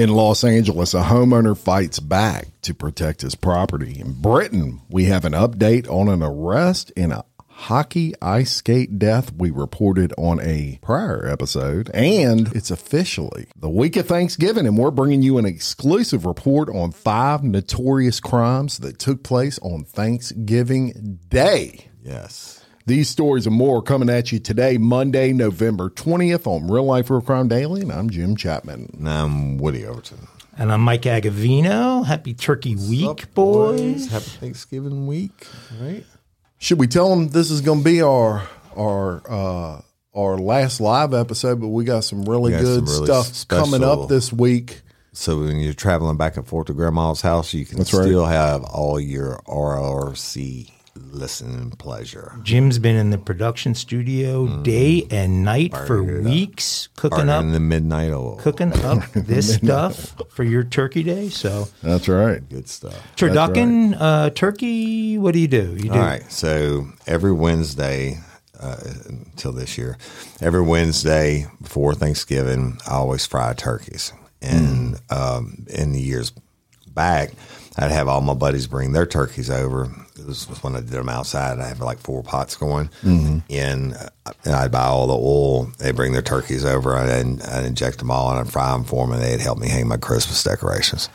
In Los Angeles, a homeowner fights back to protect his property. In Britain, we have an update on an arrest in a hockey ice skate death we reported on a prior episode. And it's officially the week of Thanksgiving, and we're bringing you an exclusive report on 5 notorious crimes that took place on Thanksgiving Day. Yes. These stories and more are coming at you today, Monday, November 20th on Real Life Real Crime Daily, and I'm Jim Chapman. And I'm Woody Overton. And I'm Mike Agovino. Happy Turkey Week, boys. Happy Thanksgiving week. All right. Should we tell them this is going to be our last live episode, but we got some really good stuff coming up this week. So when you're traveling back and forth to Grandma's house, you can still have all your RRC listening pleasure. Jim's been in the production studio day and night for weeks, cooking up this stuff for your turkey day. So that's right, good stuff. Turducken, right. Turkey. What do? You do. All right. So every Wednesday until this year, every Wednesday before Thanksgiving, I always fry turkeys. And in the years back, I'd have all my buddies bring their turkeys over. This was when I did them outside. I have like 4 pots going, and I'd buy all the oil. They'd bring their turkeys over, and I'd inject them all, and I'd fry them for them, and they'd help me hang my Christmas decorations.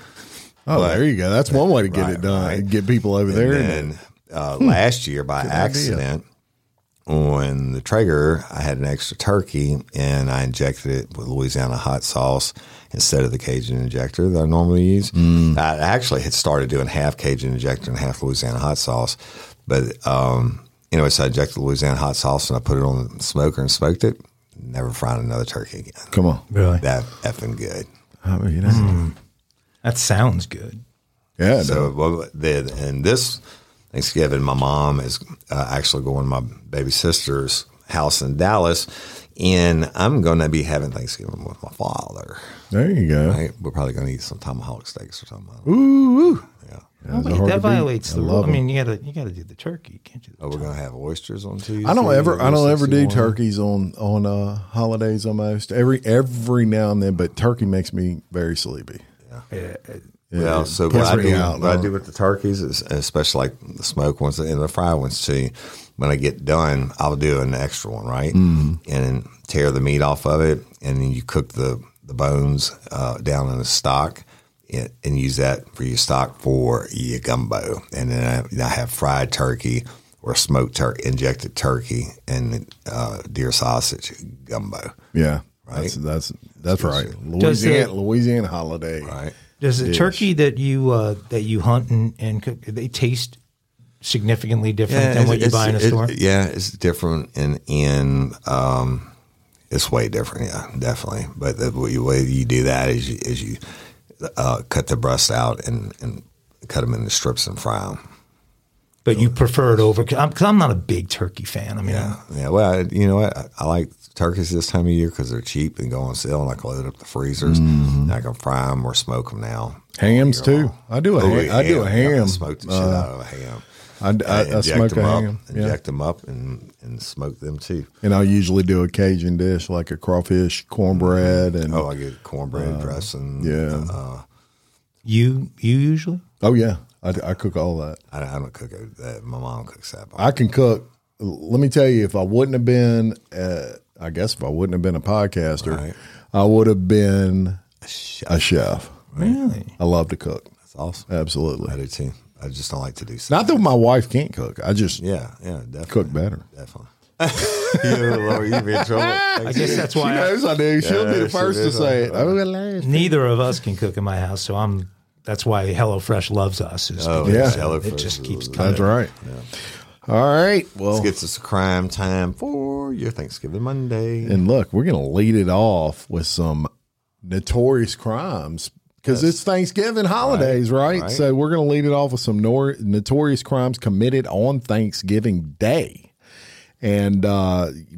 Oh, but there you go. That's one way to get it done. Right. Get people over there. And then, last year, by accident, on the Traeger, I had an extra turkey, and I injected it with Louisiana hot sauce instead of the Cajun injector that I normally use. I actually had started doing half Cajun injector and half Louisiana hot sauce. But anyway, so I injected Louisiana hot sauce, and I put it on the smoker and smoked it. Never fried another turkey again. Come on. Really? That effing good. I mean, that sounds good. Yeah. So, this Thanksgiving, my mom is actually going to my baby sister's house in Dallas, and I'm going to be having Thanksgiving with my father. There you go. Right? We're probably going to eat some tomahawk steaks or something. Ooh. Yeah. That violates the rule. I mean, you got to do the turkey. You can't do the turkey. We're going to have oysters on Tuesday. I don't ever do turkeys on holidays almost. Every now and then, but turkey makes me very sleepy. Yeah. Yeah, so what I do with the turkeys, is, especially like the smoked ones and the fried ones too, when I get done, I'll do an extra one, right? And tear the meat off of it, and then you cook the bones down in the stock and use that for your stock for your gumbo. And then I have fried turkey or smoked turkey, injected turkey, and deer sausage gumbo. Yeah, right. That's right. Louisiana holiday, right? Does the turkey that you hunt and cook, they taste significantly different than what you buy in a store? Yeah, it's different, and it's way different. Yeah, definitely. But the way you do that is you cut the breast out and cut them into strips and fry them. But you prefer it over, because I'm not a big turkey fan. I mean, well, you know what? I like turkeys this time of year because they're cheap and go on sale, and I can load up the freezers. And I can fry them or smoke them now. Hams too. I do a ham. I smoked the shit out of a ham. I smoke a ham. Inject them up and smoke them too. And I usually do a Cajun dish like a crawfish cornbread and I get cornbread dressing. Yeah. You usually? Oh yeah. I cook all that. I don't cook that. My mom cooks that. I can cook. Let me tell you, if I wouldn't have been, a podcaster, right, I would have been a chef. Really? I love to cook. That's awesome. Absolutely. I do too. I just don't like to do stuff. Not that my wife can't cook. I just definitely cook better. Definitely. You'd be in trouble. I guess that's why. She knows I do. She'll be the first to say it. Neither of us can cook in my house, so I'm. That's why HelloFresh loves us. It just keeps coming. That's right. Yeah. All right. Well, this gets us crime time for your Thanksgiving Monday. And look, we're going to lead it off with some notorious crimes because it's Thanksgiving holidays, right? So we're going to lead it off with some notorious crimes committed on Thanksgiving Day. And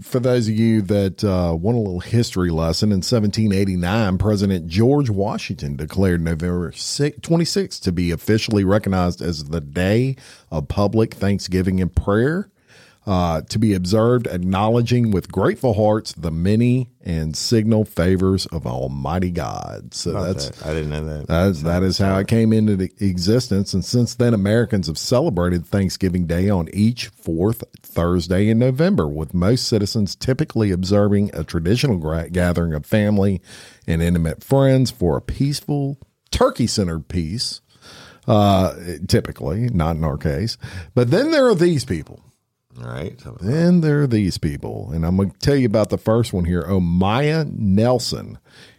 for those of you that want a little history lesson, in 1789, President George Washington declared November 26th to be officially recognized as the Day of Public Thanksgiving and Prayer. to be observed, acknowledging with grateful hearts the many and signal favors of Almighty God. So I didn't know that. That is how it came into existence. And since then, Americans have celebrated Thanksgiving Day on each fourth Thursday in November, with most citizens typically observing a traditional gathering of family and intimate friends for a peaceful turkey-centered peace, typically, not in our case. But then there are these people. All right. Then there are these people. And I'm going to tell you about the first one here. Omaya Nelson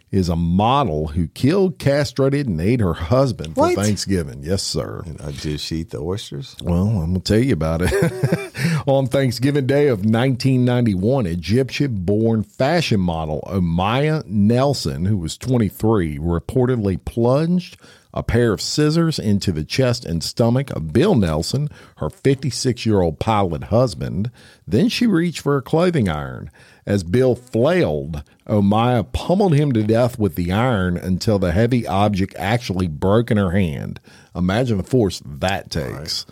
is a model who killed, castrated, and ate her husband for Thanksgiving. Yes, sir. And did she eat the oysters? Well, I'm going to tell you about it. On Thanksgiving Day of 1991, Egyptian-born fashion model Omaya Nelson, who was 23, reportedly plunged a pair of scissors into the chest and stomach of Bill Nelson, her 56-year-old pilot husband. Then she reached for a clothing iron. As Bill flailed, Omaya pummeled him to death with the iron until the heavy object actually broke in her hand. Imagine the force that takes.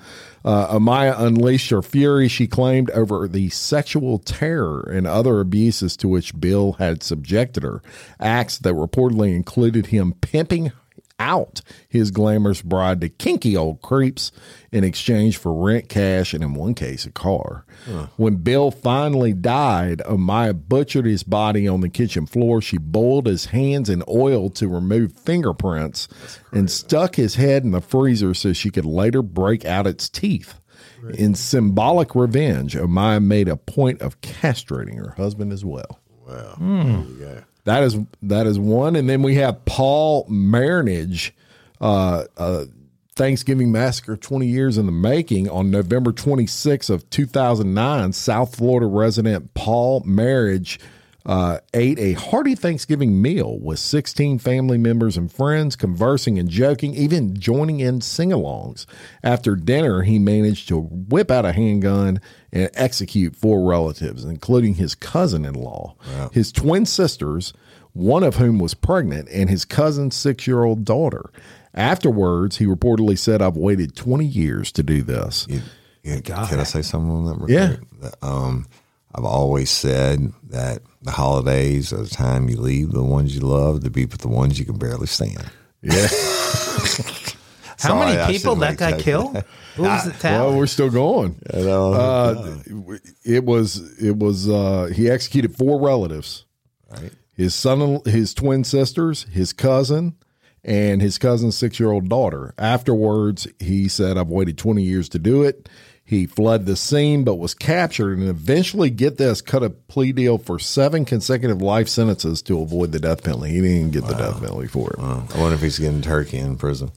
Omaya unleashed her fury, she claimed, over the sexual terror and other abuses to which Bill had subjected her, acts that reportedly included him pimping out his glamorous bride to kinky old creeps in exchange for rent, cash, and in one case, a car. When Bill finally died, Omaya butchered his body on the kitchen floor. She boiled his hands in oil to remove fingerprints and stuck his head in the freezer so she could later break out its teeth. In symbolic revenge, Omaya made a point of castrating her husband as well. Wow. Mm. There you go. That is one. And then we have Paul Merhige, Thanksgiving Massacre 20 years in the making. On November 26th of 2009, South Florida resident Paul Merhige ate a hearty Thanksgiving meal with 16 family members and friends, conversing and joking, even joining in sing-alongs. After dinner, he managed to whip out a handgun and execute four relatives, including his cousin-in-law, his twin sisters, one of whom was pregnant, and his cousin's 6-year-old daughter. Afterwards, he reportedly said, "I've waited 20 years to do this." Can I say something on that? I've always said that the holidays are the time you leave the ones you love to be with the ones you can barely stand. Yeah. How many people that guy killed? Who was the talent? Well, we're still going. He executed four relatives, right? His son, his twin sisters, his cousin, and his cousin's 6-year-old daughter. Afterwards, he said, "I've waited 20 years to do it." He fled the scene but was captured and eventually, get this, cut a plea deal for 7 consecutive life sentences to avoid the death penalty. He didn't get the death penalty for it. Wow. I wonder if he's getting turkey in prison.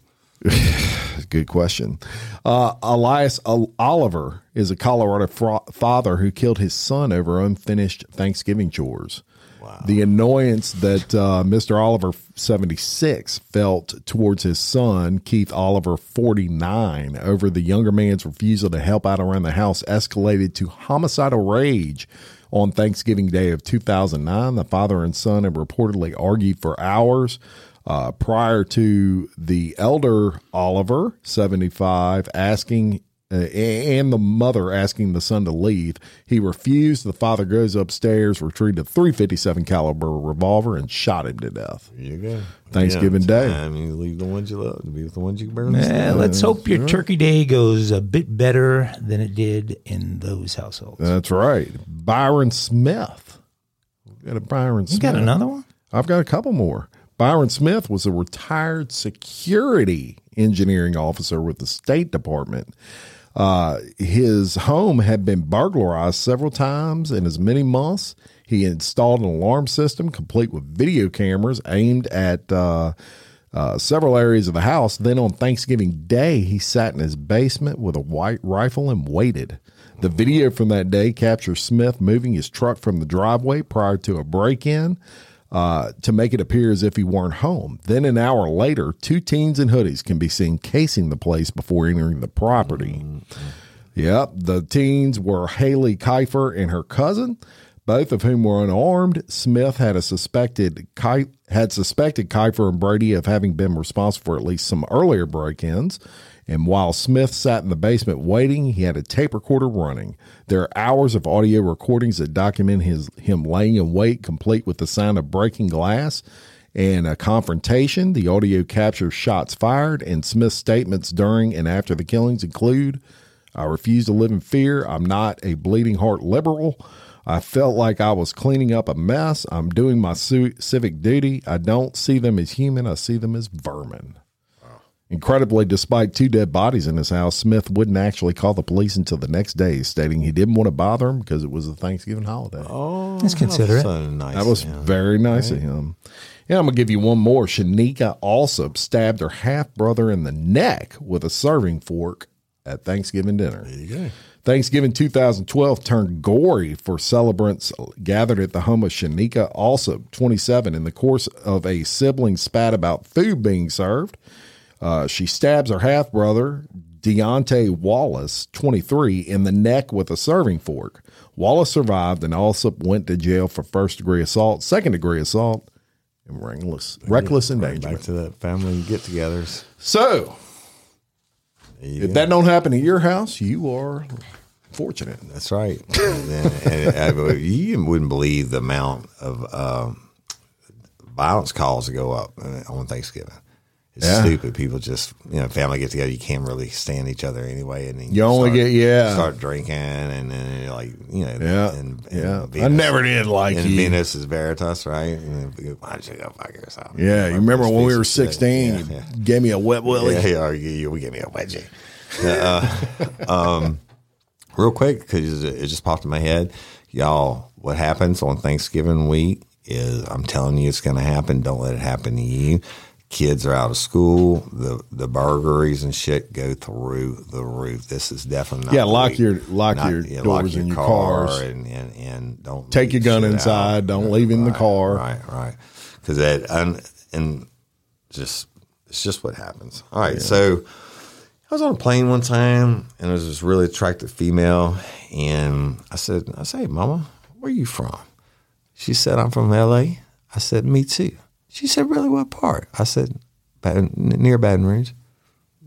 Good question. Elias Oliver is a Colorado father who killed his son over unfinished Thanksgiving chores. Wow. The annoyance that Mr. Oliver, 76, felt towards his son, Keith Oliver, 49, over the younger man's refusal to help out around the house escalated to homicidal rage on Thanksgiving Day of 2009. The father and son had reportedly argued for hours prior to the elder Oliver, 75, asking and the mother asking the son to leave. He refused. The father goes upstairs, retrieved a .357 caliber revolver, and shot him to death. There you go. Thanksgiving Day. I mean, you leave the ones you love to be with the ones you can barely stand. Let's hope your turkey day goes a bit better than it did in those households. That's right. Byron Smith. We've got a Byron Smith. You got another one? I've got a couple more. Byron Smith was a retired security engineering officer with the State Department. His home had been burglarized several times in as many months. He installed an alarm system complete with video cameras aimed at several areas of the house. Then on Thanksgiving Day, he sat in his basement with a white rifle and waited. The video from that day captures Smith moving his truck from the driveway prior to a break-in to make it appear as if he weren't home. Then an hour later, 2 teens in hoodies can be seen casing the place before entering the property. Yep, the teens were Haile Kifer and her cousin. both of whom were unarmed. Smith had suspected Kifer and Brady of having been responsible for at least some earlier break-ins, and while Smith sat in the basement waiting, he had a tape recorder running. There are hours of audio recordings that document him laying in wait, complete with the sound of breaking glass and a confrontation. The audio captures shots fired, and Smith's statements during and after the killings include, "I refuse to live in fear. I'm not a bleeding heart liberal. I felt like I was cleaning up a mess. I'm doing my civic duty. I don't see them as human. I see them as vermin." Wow. Incredibly, despite two dead bodies in his house, Smith wouldn't actually call the police until the next day, stating he didn't want to bother them because it was the Thanksgiving holiday. Oh, that's considerate. So nice, that was very nice of him. And I'm going to give you one more. Chanika Alsop stabbed her half-brother in the neck with a serving fork at Thanksgiving dinner. There you go. Thanksgiving 2012 turned gory for celebrants gathered at the home of Chanika Alsop, 27, in the course of a sibling spat about food being served. She stabs her half-brother, Deontay Wallace, 23, in the neck with a serving fork. Wallace survived, and Alsop went to jail for first-degree assault, second-degree assault, and reckless endangerment. Back to that family get-togethers. So... yeah. If that don't happen at your house, you are fortunate. That's right. and you wouldn't believe the amount of violence calls that go up on Thanksgiving. It's stupid. People just, family get together. You can't really stand each other anyway. And then you only start drinking, and then you're like, Venus, I never did like and you. Venus is Veritas, right? And why don't you go fuck yourself? Yeah, you remember when we were 16, you gave me a wet willy? Yeah, you gave me a wedgie. Real quick, because it just popped in my head. Y'all, what happens on Thanksgiving week is, I'm telling you, it's going to happen. Don't let it happen to you. Kids are out of school. The burglaries and shit go through the roof. This is definitely not lock your doors in your cars, and don't take your gun inside. Out. Don't leave in the car. Right. Because that it's just what happens. All right. Yeah. So I was on a plane one time, and there was this really attractive female, and I said, "Hey, Mama, where are you from?" She said, "I'm from L.A." I said, "Me too." She said, "Really, what part?" I said, "Near Baton Rouge."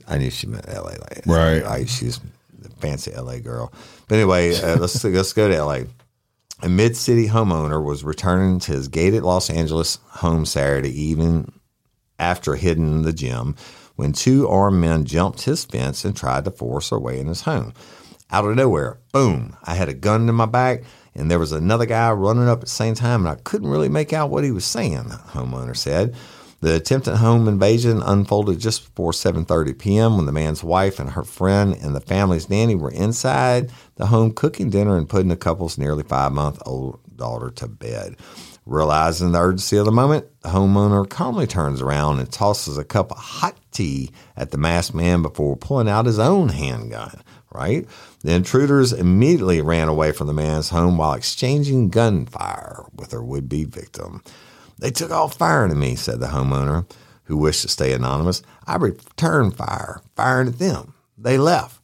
I knew she meant L.A. Like, right. She's a fancy L.A. girl. But anyway, let's go to L.A. A mid-city homeowner was returning to his gated Los Angeles home Saturday evening after hidden in the gym when two armed men jumped his fence and tried to force their way in his home. Out of nowhere, boom, I had a gun to my back. And there was another guy running up at the same time, and I couldn't really make out what he was saying, the homeowner said. The attempted home invasion unfolded just before 7:30 p.m. when the man's wife and her friend and the family's nanny were inside the home cooking dinner and putting the couple's nearly 5-month-old daughter to bed. Realizing the urgency of the moment, the homeowner calmly turns around and tosses a cup of hot tea at the masked man before pulling out his own handgun. Right? The intruders immediately ran away from the man's home while exchanging gunfire with their would-be victim. "They took off firing at me," said the homeowner, who wished to stay anonymous. "I returned firing at them. They left."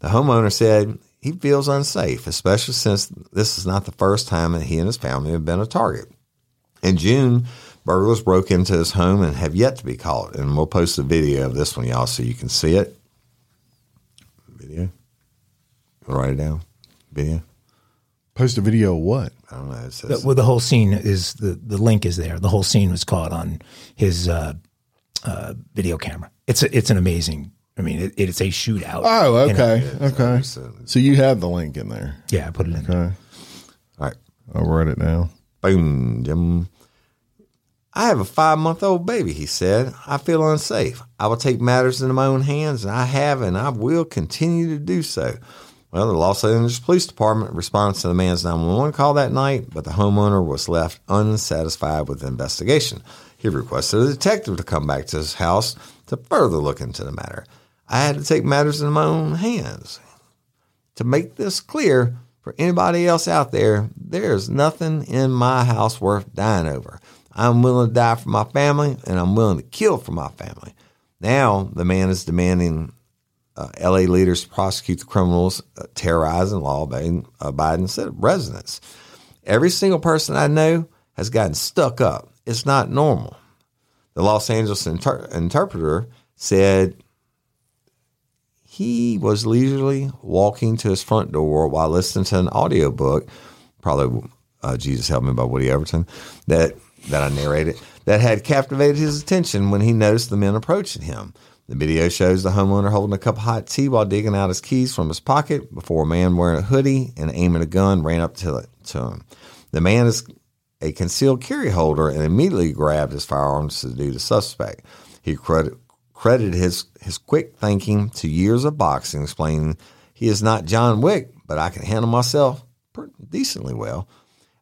The homeowner said he feels unsafe, especially since this is not the first time that he and his family have been a target. In June, burglars broke into his home and have yet to be caught. And we'll post a video of this one, y'all, so you can see it. Video. Write it down. Video. Post a video of what? I don't know. It says the whole scene is the link is there. The whole scene was caught on his video camera. It's an amazing. I mean, it's a shootout. Oh, okay, okay. So you have the link in there. Yeah, I put it in. Okay. All right, I'll write it down. Boom, Jim. "I have a 5-month-old baby," he said. "I feel unsafe. I will take matters into my own hands, and I have, and I will continue to do so." Well, the Los Angeles Police Department responded to the man's 911 call that night, but the homeowner was left unsatisfied with the investigation. He requested a detective to come back to his house to further look into the matter. "I had to take matters into my own hands. To make this clear for anybody else out there, there's nothing in my house worth dying over. I'm willing to die for my family, and I'm willing to kill for my family." Now the man is demanding L.A. leaders prosecute the criminals terrorizing law-abiding residents. Every single person I know has gotten stuck up. It's not normal. The Los Angeles interpreter said he was leisurely walking to his front door while listening to an audiobook, probably Jesus Help Me by Woody Overton, that I narrated, that had captivated his attention when he noticed the men approaching him. The video shows the homeowner holding a cup of hot tea while digging out his keys from his pocket before a man wearing a hoodie and aiming a gun ran up to him. The man is a concealed carry holder and immediately grabbed his firearms to do the suspect. He credited his quick thinking to years of boxing, explaining, "He is not John Wick, but I can handle myself decently well.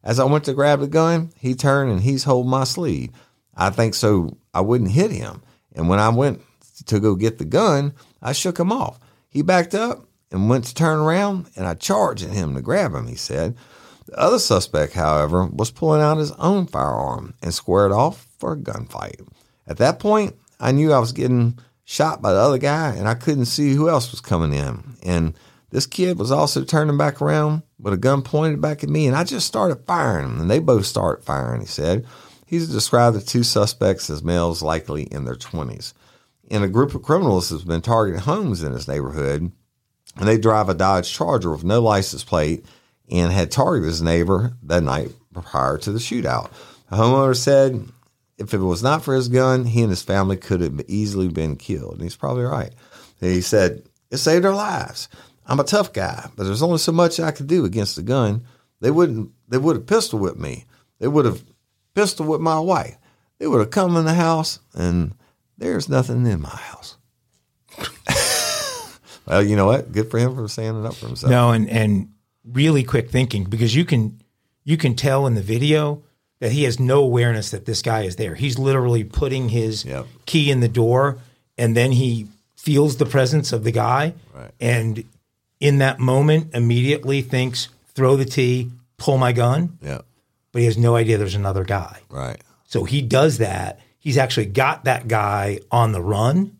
As I went to grab the gun, he turned and he's holding my sleeve. I think so I wouldn't hit him. And when I went to go get the gun, I shook him off. He backed up and went to turn around, and I charged at him to grab him," he said. The other suspect, however, was pulling out his own firearm and squared off for a gunfight. At that point, I knew I was getting shot by the other guy, and I couldn't see who else was coming in. And this kid was also turning back around with a gun pointed back at me, and I just started firing, and they both started firing, he said. He's described the two suspects as males likely in their 20s. And a group of criminals has been targeting homes in his neighborhood, and they drive a Dodge Charger with no license plate and had targeted his neighbor that night prior to the shootout. The homeowner said if it was not for his gun, he and his family could have easily been killed. And he's probably right. And he said, "It saved their lives. I'm a tough guy, but there's only so much I could do against a gun. They would have pistol whipped me. They would have pistol whipped my wife. They would have come in the house and there's nothing in my house." Well, you know what? Good for him for standing up for himself. No, and really quick thinking, because you can tell in the video that he has no awareness that this guy is there. He's literally putting his key in the door, and then he feels the presence of the guy. Right. And in that moment, immediately thinks, throw the tea, pull my gun. Yeah. But he has no idea there's another guy. Right. So he does that. He's actually got that guy on the run,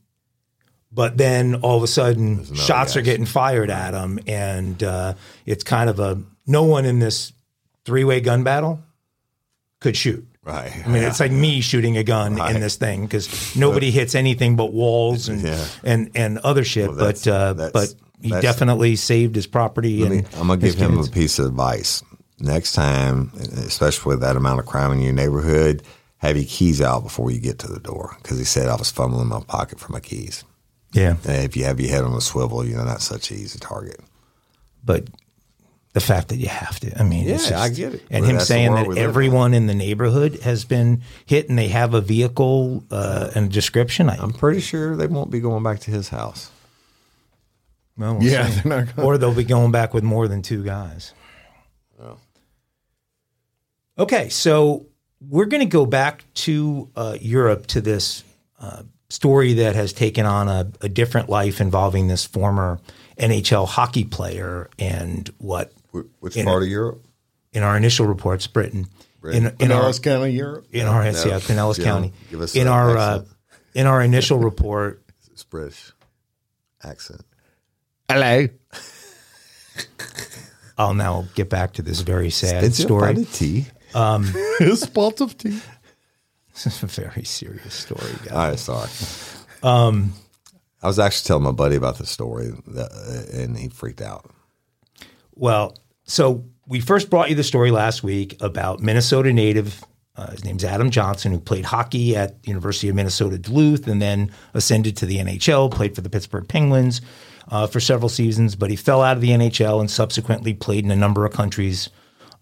but then all of a sudden shots are getting fired at him. And it's kind of no one in this three-way gun battle could shoot. Right. I mean, it's like me shooting a gun in this thing because nobody hits anything but walls and other shit. Well, but he definitely saved his property. I'm going to give him a piece of advice. Next time, especially with that amount of crime in your neighborhood, have your keys out before you get to the door, because he said I was fumbling in my pocket for my keys. Yeah. And if you have your head on a swivel, you're not such an easy target. But the fact that you have to, I mean, yeah, it's just, I get it. And him saying that everyone in the neighborhood has been hit and they have a vehicle and a description. I'm pretty sure they won't be going back to his house. Well, they're not going. Or they'll be going back with more than two guys. Oh. Okay, so we're going to go back to Europe, to this story that has taken on a different life involving this former NHL hockey player and what? Which part of Europe? In our initial reports, Britain. In Pinellas County, Europe? In our Pinellas County. Give us in our initial report. It's British accent. Hello. I'll now get back to this very sad story. Tea. Spots of tea. This is a very serious story, guys. All right, sorry. I was actually telling my buddy about the story, and he freaked out. Well, so we first brought you the story last week about Minnesota native, his name's Adam Johnson, who played hockey at the University of Minnesota Duluth and then ascended to the NHL, played for the Pittsburgh Penguins for several seasons, but he fell out of the NHL and subsequently played in a number of countries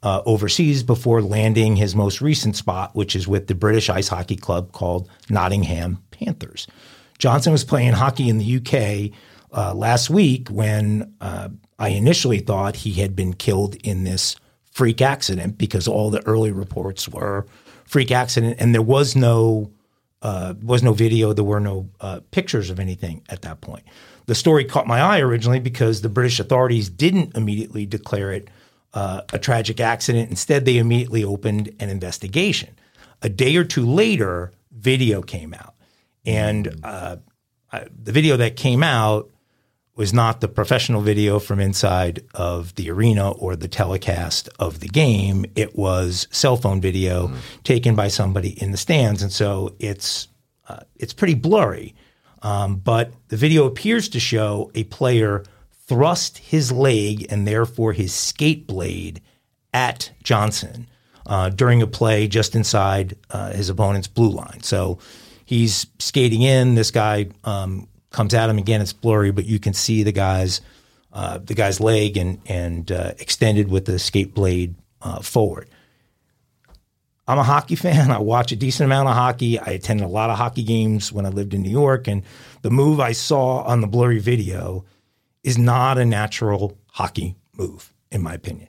overseas before landing his most recent spot, which is with the British ice hockey club called Nottingham Panthers. Johnson was playing hockey in the UK last week when I initially thought he had been killed in this freak accident, because all the early reports were freak accident and there was no video. There were no pictures of anything at that point. The story caught my eye originally because the British authorities didn't immediately declare it a tragic accident. Instead, they immediately opened an investigation. A day or two later, video came out. And the video that came out was not the professional video from inside of the arena or the telecast of the game. It was cell phone video taken by somebody in the stands. And so it's pretty blurry. But the video appears to show a player thrust his leg and therefore his skate blade at Johnson during a play just inside his opponent's blue line. So he's skating in. This guy comes at him again. It's blurry, but you can see the guy's leg and extended with the skate blade forward. I'm a hockey fan. I watch a decent amount of hockey. I attended a lot of hockey games when I lived in New York, and the move I saw on the blurry video is not a natural hockey move, in my opinion.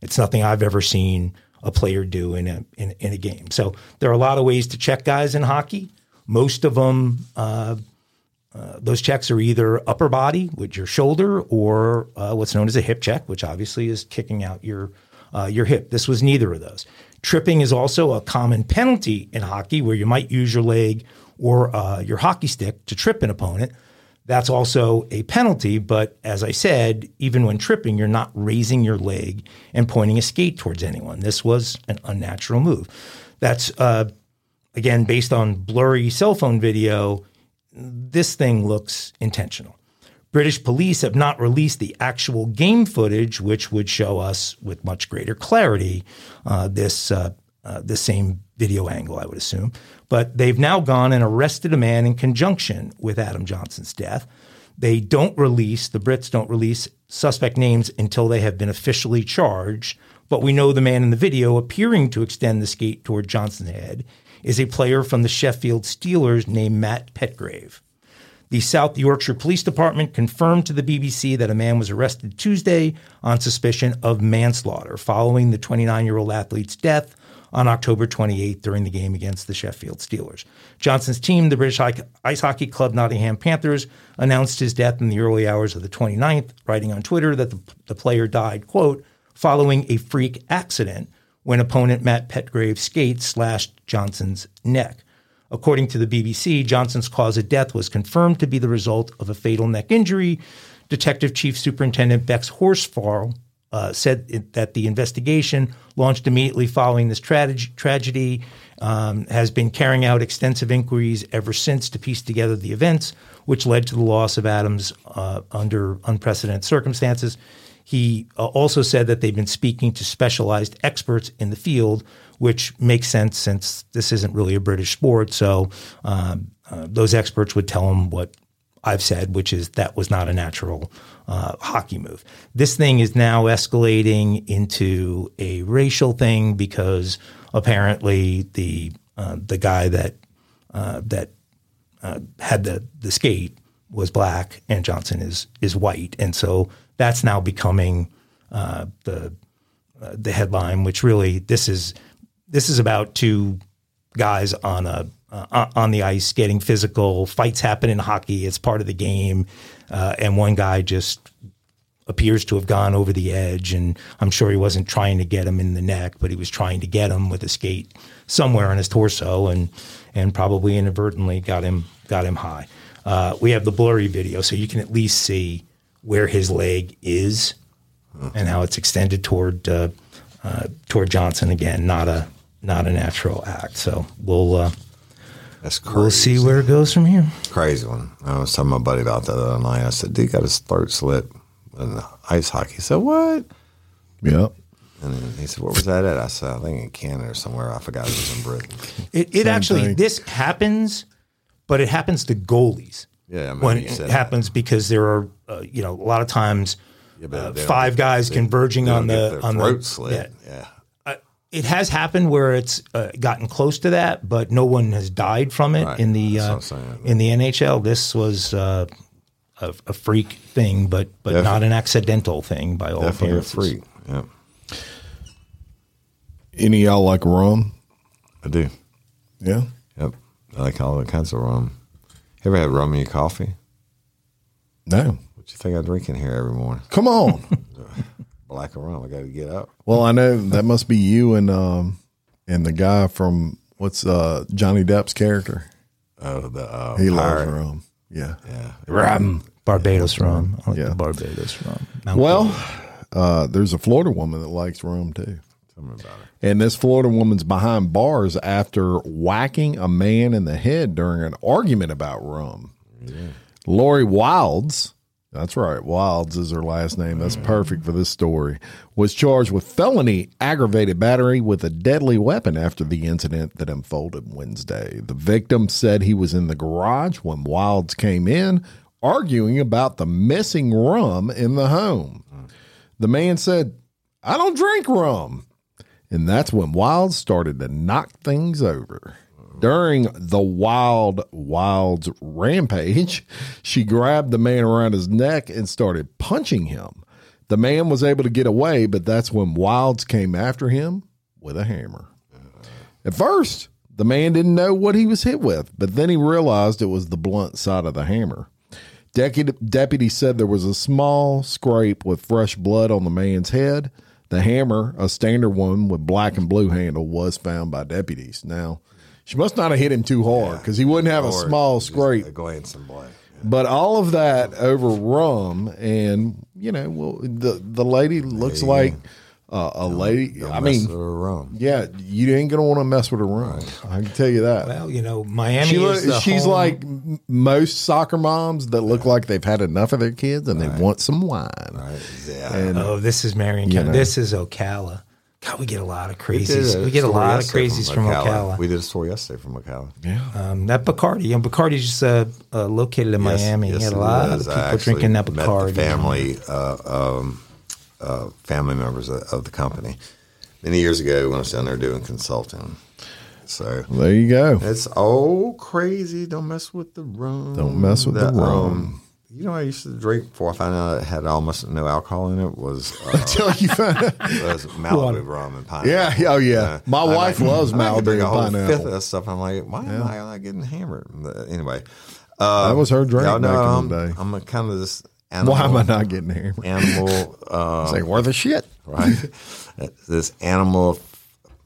It's nothing I've ever seen a player do in a game. So there are a lot of ways to check guys in hockey. Most of them, those checks are either upper body with your shoulder or what's known as a hip check, which obviously is kicking out your hip. This was neither of those. Tripping is also a common penalty in hockey where you might use your leg or your hockey stick to trip an opponent. That's also a penalty, but as I said, even when tripping, you're not raising your leg and pointing a skate towards anyone. This was an unnatural move. That's, again, based on blurry cell phone video, this thing looks intentional. British police have not released the actual game footage, which would show us with much greater clarity this same video angle, I would assume. But they've now gone and arrested a man in conjunction with Adam Johnson's death. They don't release, the Brits don't release suspect names until they have been officially charged. But we know the man in the video appearing to extend the skate toward Johnson's head is a player from the Sheffield Steelers named Matt Petgrave. The South Yorkshire Police Department confirmed to the BBC that a man was arrested Tuesday on suspicion of manslaughter following the 29-year-old athlete's death on October 28th during the game against the Sheffield Steelers. Johnson's team, the British Ice Hockey Club Nottingham Panthers, announced his death in the early hours of the 29th, writing on Twitter that the player died, quote, following a freak accident when opponent Matt Petgrave's skate slashed Johnson's neck. According to the BBC, Johnson's cause of death was confirmed to be the result of a fatal neck injury. Detective Chief Superintendent Bex Horsfall said that the investigation launched immediately following this tragedy has been carrying out extensive inquiries ever since to piece together the events which led to the loss of Adams under unprecedented circumstances. He also said that they've been speaking to specialized experts in the field, which makes sense since this isn't really a British sport. So those experts would tell him what I've said, which is that was not a natural hockey move. This thing is now escalating into a racial thing because apparently the guy that had the skate was black and Johnson is white, and so that's now becoming the headline. Which really this is about two guys on the ice, getting physical. Fights happen in hockey. It's part of the game. And one guy just appears to have gone over the edge. And I'm sure he wasn't trying to get him in the neck, but he was trying to get him with a skate somewhere on his torso and probably inadvertently got him high. We have the blurry video, so you can at least see where his leg is and how it's extended toward Johnson. Again, not a natural act. So we'll... That's crazy. We'll see where it goes from here. Crazy one. I was telling my buddy about that the other night. I said, "Dude got his throat slit in ice hockey." He said, "What?" Yep. And then he said, "What was that at?" I said, "I think in Canada or somewhere." I forgot it was in Britain. It actually thing. This happens, but it happens to goalies. Yeah, I mean, when it happens that. Because there are a lot of times five guys converging on the throat slit. Yeah. It has happened where it's gotten close to that, but no one has died from it right. in the NHL. This was a freak thing, but definitely not an accidental thing by all appearances. Definitely a freak. Yeah. Any of y'all like rum? I do. Yeah. Yep. I like all kinds of rum. You ever had rum in your coffee? No. What do you think I drink in here every morning? Come on. Black and rum, I got to get up. Well, I know that must be you and the guy from Johnny Depp's character. Oh, the pirate. He loves rum. Yeah. Yeah. Rum. Barbados rum. I like the Barbados rum. There's a Florida woman that likes rum too. Tell me about her. And this Florida woman's behind bars after whacking a man in the head during an argument about rum. Yeah. Lori Wilds, that's right, Wilds is her last name. That's perfect for this story. Was charged with felony aggravated battery with a deadly weapon after the incident that unfolded Wednesday. The victim said he was in the garage when Wilds came in, arguing about the missing rum in the home. The man said, "I don't drink rum." And that's when Wilds started to knock things over. During the Wilds rampage, she grabbed the man around his neck and started punching him. The man was able to get away, but that's when Wilds came after him with a hammer. At first, the man didn't know what he was hit with, but then he realized it was the blunt side of the hammer. Deputy said there was a small scrape with fresh blood on the man's head. The hammer, a standard one with black and blue handle, was found by deputies. Now, she must not have hit him too hard because he wouldn't have a small scrape. Just a glance and black. Yeah. But all of that over rum, and you know, well, the lady looks like a lady. Don't I mess mean, with her rum. Yeah, you ain't gonna want to mess with her rum. Right. I can tell you that. Well, you know, Miami. She's home. Like most soccer moms that look like they've had enough of their kids and they want some wine. Right. Yeah. And, this is Marion County. This is Ocala. God, we get a lot of crazies. We get a lot of crazies from Ocala. We did a story yesterday from Ocala. Yeah. That Bacardi. You know, Bacardi's just located in Miami. Yes, had a lot of people drinking that Bacardi. Family members of the company many years ago when I was down there doing consulting. So there you go. It's all crazy. Don't mess with the rum. Don't mess with the rum. You know, I used to drink before I found out it had almost no alcohol in it. Was until you found out was Malibu rum and pineapple. Yeah, oh yeah. My wife loves Malibu and pineapple. Fifth of that stuff. I'm like, why am I not getting hammered? Anyway, that was her drink back in the day. I'm kind of this animal. Why am I not getting hammered? Animal. It's like worth a shit, right? This animal,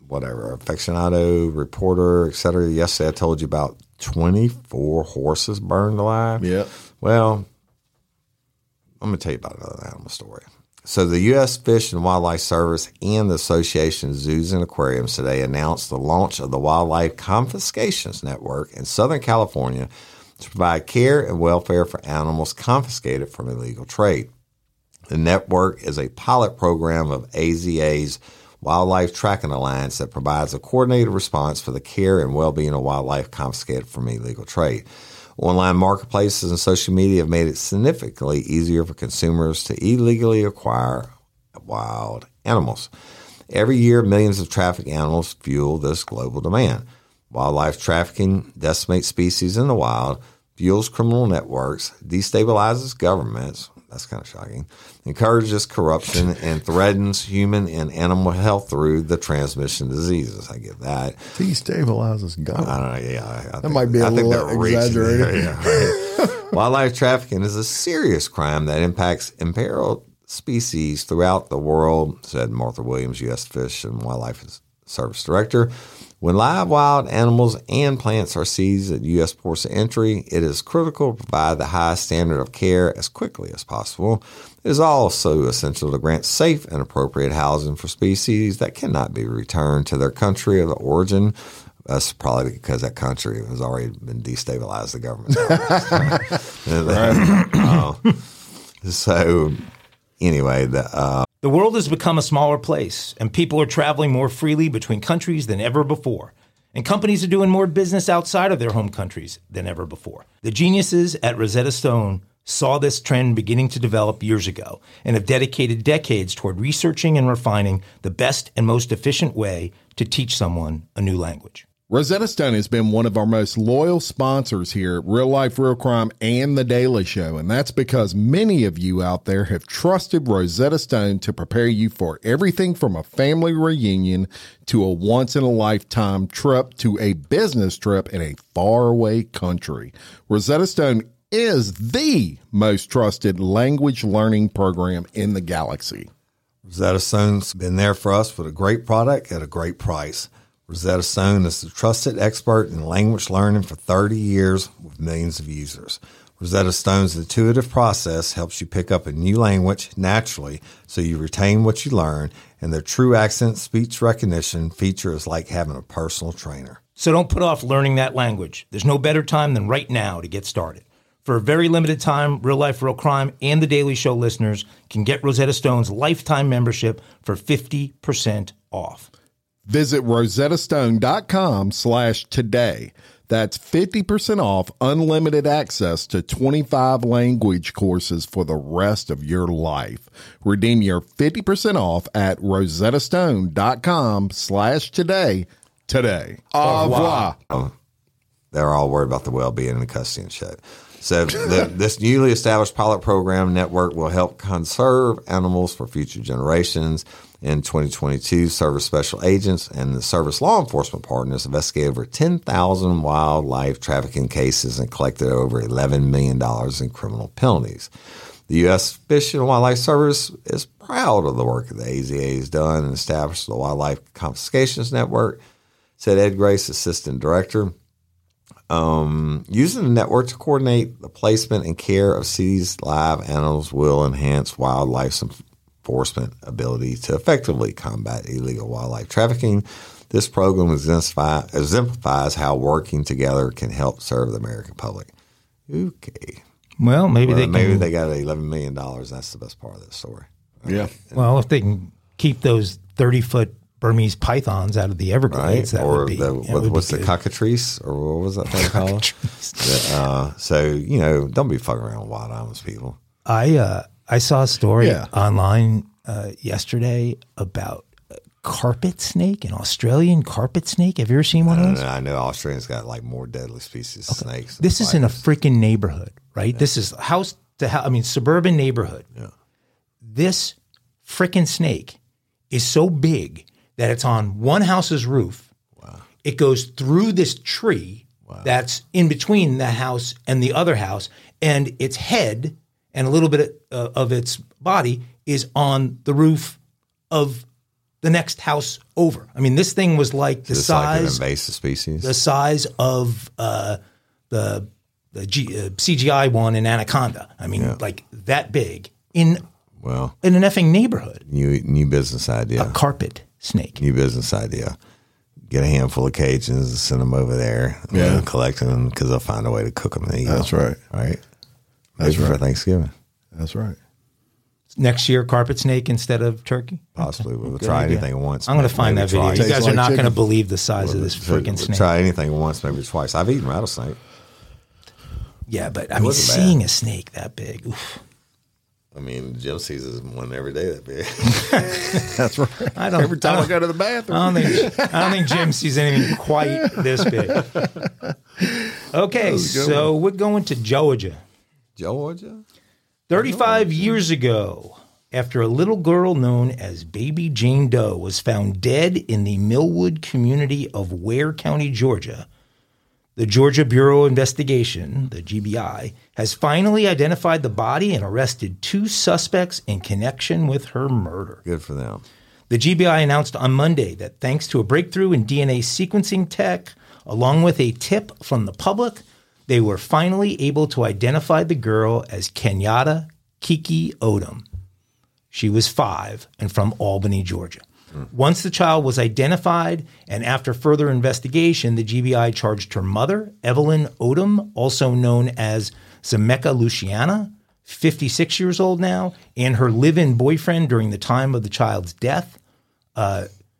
whatever, aficionado, reporter, etc. Yesterday, I told you about 24 horses burned alive. Yeah. Well, I'm going to tell you about another animal story. So the U.S. Fish and Wildlife Service and the Association of Zoos and Aquariums today announced the launch of the Wildlife Confiscations Network in Southern California to provide care and welfare for animals confiscated from illegal trade. The network is a pilot program of AZA's Wildlife Tracking Alliance that provides a coordinated response for the care and well-being of wildlife confiscated from illegal trade. Online marketplaces and social media have made it significantly easier for consumers to illegally acquire wild animals. Every year, millions of trafficked animals fuel this global demand. Wildlife trafficking decimates species in the wild, fuels criminal networks, destabilizes governments, that's kind of shocking, encourages corruption, and threatens human and animal health through the transmission of diseases. I get that. Destabilizes government. I don't know. Yeah, I that might be a little exaggerated. Yeah, right. Wildlife trafficking is a serious crime that impacts imperiled species throughout the world, said Martha Williams, U.S. Fish and Wildlife Service Director. When live wild animals and plants are seized at U.S. ports of entry, it is critical to provide the highest standard of care as quickly as possible. It is also essential to grant safe and appropriate housing for species that cannot be returned to their country of origin. That's probably because that country has already been destabilized, the government. So anyway, the world has become a smaller place, and people are traveling more freely between countries than ever before. And companies are doing more business outside of their home countries than ever before. The geniuses at Rosetta Stone saw this trend beginning to develop years ago and have dedicated decades toward researching and refining the best and most efficient way to teach someone a new language. Rosetta Stone has been one of our most loyal sponsors here at Real Life Real Crime and The Daily Show, and that's because many of you out there have trusted Rosetta Stone to prepare you for everything from a family reunion to a once-in-a-lifetime trip to a business trip in a faraway country. Rosetta Stone is the most trusted language learning program in the galaxy. Rosetta Stone's been there for us with a great product at a great price. Rosetta Stone is the trusted expert in language learning for 30 years with millions of users. Rosetta Stone's intuitive process helps you pick up a new language naturally so you retain what you learn, and their true accent speech recognition feature is like having a personal trainer. So don't put off learning that language. There's no better time than right now to get started. For a very limited time, Real Life Real Crime and The Daily Show listeners can get Rosetta Stone's lifetime membership for 50% off. Visit rosettastone.com/today. That's 50% off unlimited access to 25 language courses for the rest of your life. Redeem your 50% off at rosettastone.com/today. Today. Au revoir. They're all worried about the well-being and the custody and shit. So this newly established pilot program network will help conserve animals for future generations. In 2022, service special agents and the service law enforcement partners investigated over 10,000 wildlife trafficking cases and collected over $11 million in criminal penalties. The U.S. Fish and Wildlife Service is proud of the work that the AZA has done and established the Wildlife Confiscations Network, said Ed Grace, assistant director. Using the network to coordinate the placement and care of seized live animals will enhance wildlife enforcement ability to effectively combat illegal wildlife trafficking. This program exemplifies how working together can help serve the American public. Okay. Well, maybe they got $11 million. That's the best part of this story. Right? Yeah. Well, if they can keep those 30-foot Burmese pythons out of the Everglades, right? What's the cockatrice, or what was that thing called? So, you know, don't be fucking around with wild animals, people. I saw a story online yesterday about a carpet snake, an Australian carpet snake. Have you ever seen one of those? No, I know Australians got like more deadly species of snakes. This is in a freaking neighborhood, right? Yeah. This is house to house. I mean, suburban neighborhood. Yeah. This freaking snake is so big that it's on one house's roof. Wow. It goes through this tree that's in between the house and the other house, and its head and a little bit of its body is on the roof of the next house over. I mean, this thing was like the size, like an invasive species, the size of the CGI one in Anaconda. I mean, like that big in an effing neighborhood. New business idea. A carpet snake. New business idea. Get a handful of cages and send them over there. And collect them because they'll find a way to cook them and eat them. That's right. Right? That's right. For Thanksgiving. That's right. Next year, carpet snake instead of turkey? Possibly. We'll try anything once. I'm going to find that video. You guys are not going to believe the size of this freaking snake. Try anything once, maybe twice. I've eaten rattlesnake. Yeah, but I mean, seeing a snake that big. Oof. I mean, Jim sees one every day that big. That's right. Every time I go to the bathroom. I don't think Jim sees anything quite this big. Okay, so we're going to Georgia? 35 years ago, after a little girl known as Baby Jane Doe was found dead in the Millwood community of Ware County, Georgia, the Georgia Bureau of Investigation, the GBI, has finally identified the body and arrested two suspects in connection with her murder. Good for them. The GBI announced on Monday that thanks to a breakthrough in DNA sequencing tech, along with a tip from the public, they were finally able to identify the girl as Kenyatta Kiki Odom. She was 5 and from Albany, Georgia. Once the child was identified and after further investigation, the GBI charged her mother, Evelyn Odom, also known as Zemeka Luciana, 56 years old now, and her live-in boyfriend during the time of the child's death,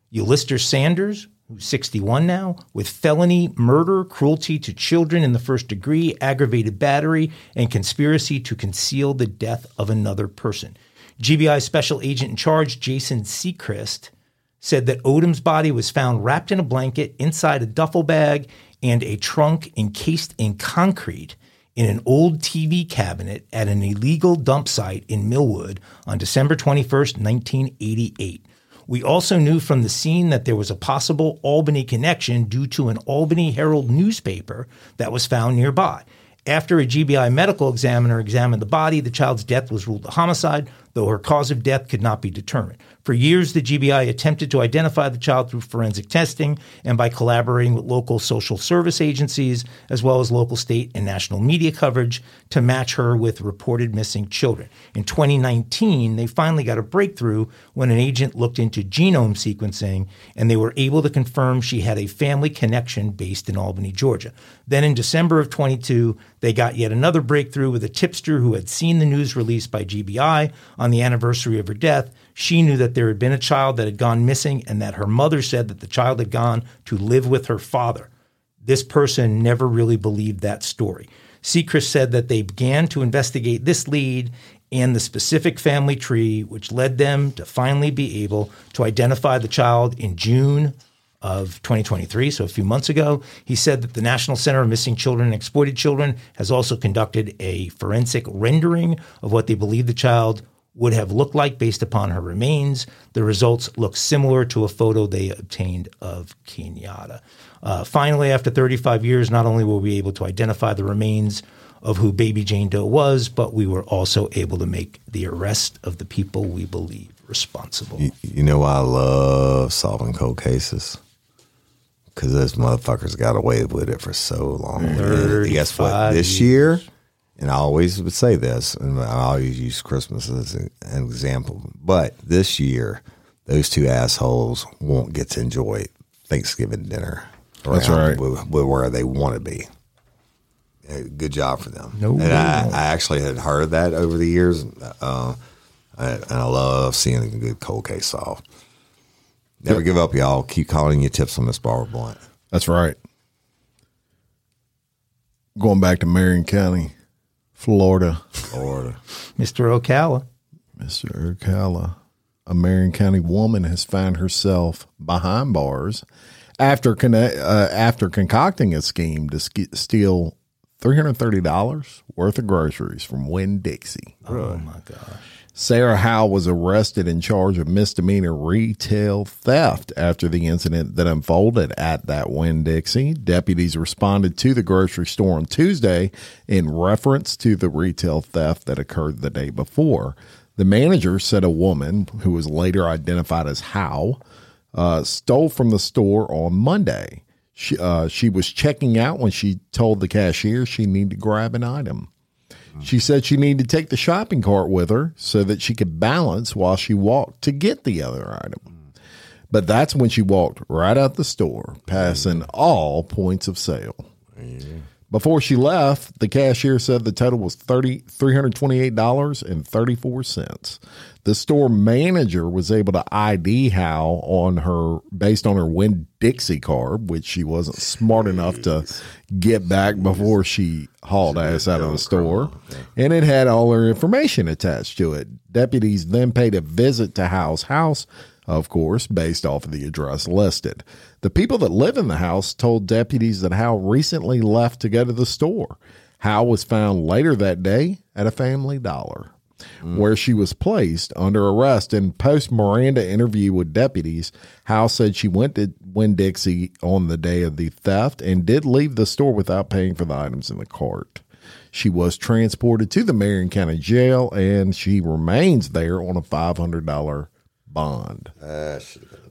Ulysses Sanders, who's 61 now, with felony murder, cruelty to children in the first degree, aggravated battery, and conspiracy to conceal the death of another person. GBI Special Agent in Charge, Jason Sechrist, said that Odom's body was found wrapped in a blanket inside a duffel bag and a trunk encased in concrete in an old TV cabinet at an illegal dump site in Millwood on December 21st, 1988. We also knew from the scene that there was a possible Albany connection due to an Albany Herald newspaper that was found nearby. After a GBI medical examiner examined the body, the child's death was ruled a homicide. though her cause of death could not be determined. For years, the GBI attempted to identify the child through forensic testing and by collaborating with local social service agencies, as well as local, state, and national media coverage to match her with reported missing children. In 2019, they finally got a breakthrough when an agent looked into genome sequencing, and they were able to confirm she had a family connection based in Albany, Georgia. Then in December of 22, they got yet another breakthrough with a tipster who had seen the news released by GBI on the anniversary of her death. She knew that there had been a child that had gone missing and that her mother said that the child had gone to live with her father. This person never really believed that story. Sechrist said that they began to investigate this lead and the specific family tree, which led them to finally be able to identify the child in June of 2023, so a few months ago. He said that the National Center for Missing Children and Exploited Children has also conducted a forensic rendering of what they believe the child would have looked like based upon her remains. The results look similar to a photo they obtained of Kenyatta. Finally, after 35 years, not only were we able to identify the remains of who Baby Jane Doe was, but we were also able to make the arrest of the people we believe responsible. You know why I love solving cold cases? Because those motherfuckers got away with it for so long. Guess what? This year... And I always would say this, and I always use Christmas as an example. But this year, those two assholes won't get to enjoy Thanksgiving dinner. That's right. Where they want to be. Good job for them. No, and I actually had heard that over the years, and I love seeing a good cold case solved. Never give up, y'all. Keep calling your tips on Miss Barbara Blunt. That's right. Going back to Marion County. Florida. Mr. Ocala. A Marion County woman has found herself behind bars after after concocting a scheme to steal $330 worth of groceries from Winn-Dixie. Oh, my gosh. Sarah Howe was arrested and charged with misdemeanor retail theft after the incident that unfolded at that Winn-Dixie. Deputies responded to the grocery store on Tuesday in reference to the retail theft that occurred the day before. The manager said a woman, who was later identified as Howe, stole from the store on Monday. She was checking out when she told the cashier she needed to grab an item. She said she needed to take the shopping cart with her so that she could balance while she walked to get the other item. But that's when she walked right out the store, passing all points of sale. Yeah. Before she left, the cashier said the total was $328.34. The store manager was able to ID Howe based on her Winn-Dixie card, which she wasn't smart enough to get back before she hauled ass out of the store. And it had all her information attached to it. Deputies then paid a visit to Howe's house, of course, based off of the address listed. The people that live in the house told deputies that Howe recently left to go to the store. Howe was found later that day at a Family Dollar, where she was placed under arrest. In post-Miranda interview with deputies, Howe said she went to Winn-Dixie on the day of the theft and did leave the store without paying for the items in the cart. She was transported to the Marion County Jail, and she remains there on a $500 bond.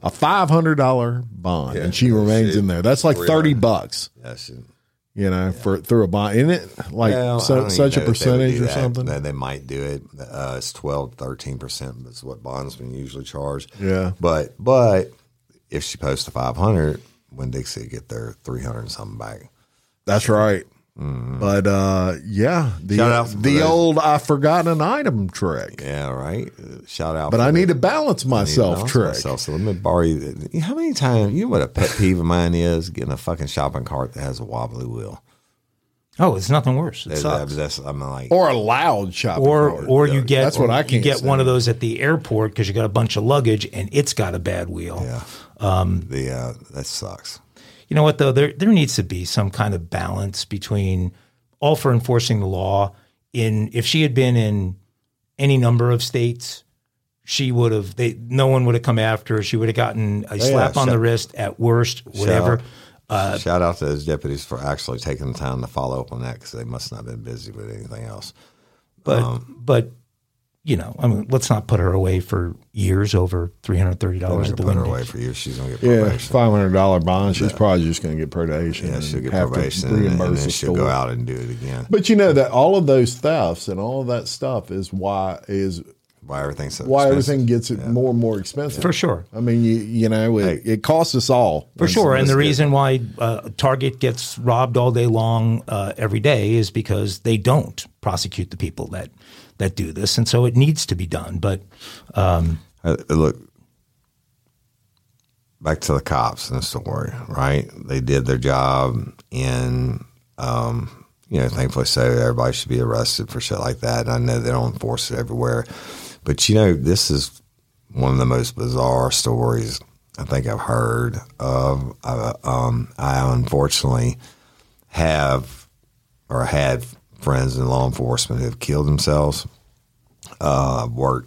A $500 bond, yeah, and she remains in there. That's like $30. You know, through a bond, isn't it? Like such a percentage or something. They might do it. It's 12-13% is what bondsmen usually charge. Yeah, but if she posts the 500, Winn-Dixie get their 300 and something back. That's right. Mm-hmm. But the old I forgot an item trick. Yeah, right. Shout out. But I need to balance myself trick. So let me borrow you. How many times, you know what a pet peeve of mine is? Getting a fucking shopping cart that has a wobbly wheel. Oh, it's nothing worse. Or a loud shopping cart. You get one of those at the airport because you got a bunch of luggage and it's got a bad wheel. Yeah. That sucks. You know what, though? There needs to be some kind of balance between all for enforcing the law. If she had been in any number of states, she would have – no one would have come after her. She would have gotten a slap on the wrist at worst, whatever. Shout out to those deputies for actually taking the time to follow up on that because they must not have been busy with anything else. But you know, I mean, let's not put her away for years over $330 at the Winn-Dixie. Put her away for years. She's going to get probation. Yeah, $500 bond. She's probably just going to get probation. Yeah, she'll get probation and then she'll go out and do it again. But you know that all of those thefts and all of that stuff is why everything's so expensive. Everything gets more and more expensive. For sure. I mean, you know, it costs us all. For sure. And the reason why Target gets robbed all day long every day is because they don't prosecute the people that do this, and so it needs to be done. But look, back to the cops in the story, right? They did their job, and thankfully, so everybody should be arrested for shit like that. And I know they don't enforce it everywhere, but you know, this is one of the most bizarre stories I think I've heard of. I unfortunately had friends in law enforcement who have killed themselves. I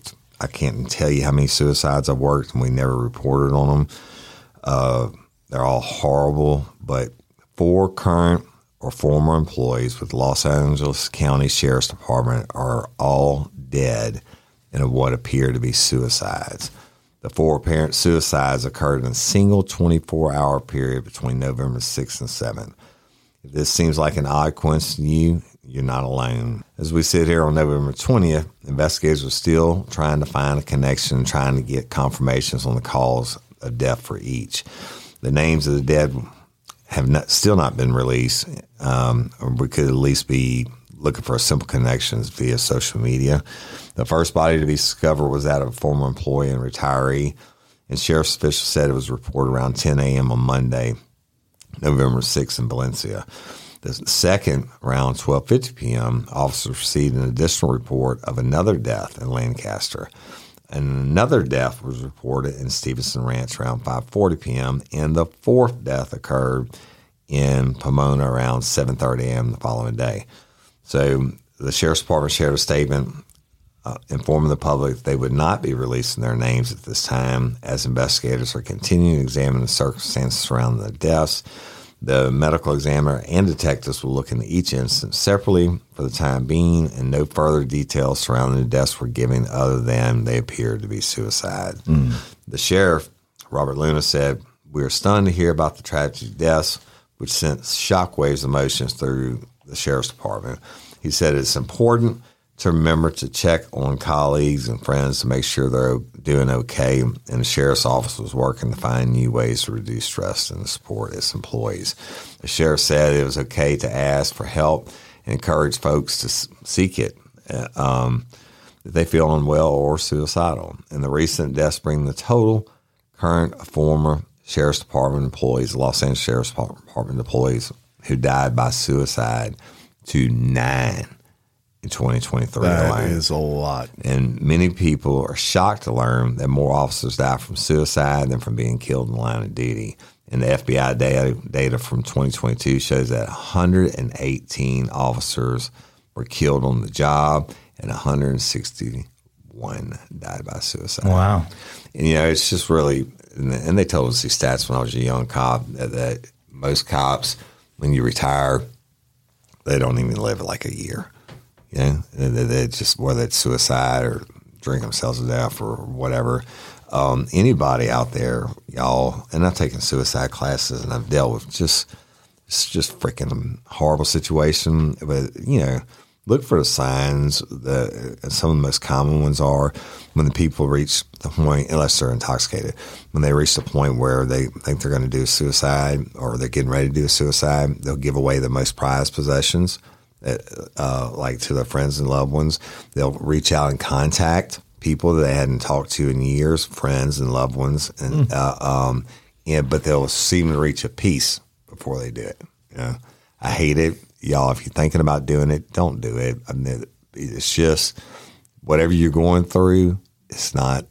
can't tell you how many suicides I've worked, and we never reported on them. They're all horrible, but 4 current or former employees with Los Angeles County Sheriff's Department are all dead in what appear to be suicides. The 4 apparent suicides occurred in a single 24-hour period between November 6th and 7th. If this seems like an odd coincidence to you, you're not alone. As we sit here on November 20th, investigators are still trying to find a connection, trying to get confirmations on the cause of death for each. The names of the dead have still not been released. Or we could at least be looking for simple connections via social media. The first body to be discovered was that of a former employee and retiree, and sheriff's officials said it was reported around 10 a.m. on Monday, November 6th in Valencia. The second, around 12:50 p.m., officers received an additional report of another death in Lancaster. And another death was reported in Stevenson Ranch around 5:40 p.m., and the 4th death occurred in Pomona around 7:30 a.m. the following day. So the Sheriff's Department shared a statement informing the public they would not be releasing their names at this time, as investigators are continuing to examine the circumstances surrounding the deaths. The medical examiner and detectives will look into each instance separately for the time being, and no further details surrounding the deaths were given other than they appeared to be suicide. The sheriff, Robert Luna, said, "We are stunned to hear about the tragic deaths, which sent shockwaves of emotions through the sheriff's department." He said it's important to remember to check on colleagues and friends to make sure they're doing okay, and the sheriff's office was working to find new ways to reduce stress and support its employees. The sheriff said it was okay to ask for help and encourage folks to seek it if they feel unwell or suicidal. And the recent deaths bring the total current former Sheriff's Department employees, Los Angeles Sheriff's Department employees who died by suicide to 9. In 2023 that alone. Is a lot. And many people are shocked to learn that more officers die from suicide than from being killed in the line of duty. And the FBI data from 2022 shows that 118 officers were killed on the job and 161 died by suicide. Wow. And, you know, it's just really, and they told us these stats when I was a young cop, that most cops, when you retire, they don't even live like a year. Yeah, they just, whether it's suicide or drink themselves to death or whatever, anybody out there, y'all, and I've taken suicide classes and I've dealt with it's just freaking horrible situation. But, you know, look for the signs. Some of the most common ones are when the people reach the point, unless they're intoxicated, when they reach the point where they think they're going to do suicide or they're getting ready to do suicide, they'll give away the most prized possessions. Like to their friends and loved ones. They'll reach out and contact people that they hadn't talked to in years, friends and loved ones. And but they'll seem to reach a peace before they do it. You know? I hate it. Y'all, if you're thinking about doing it, don't do it. I mean, it's just whatever you're going through, it's not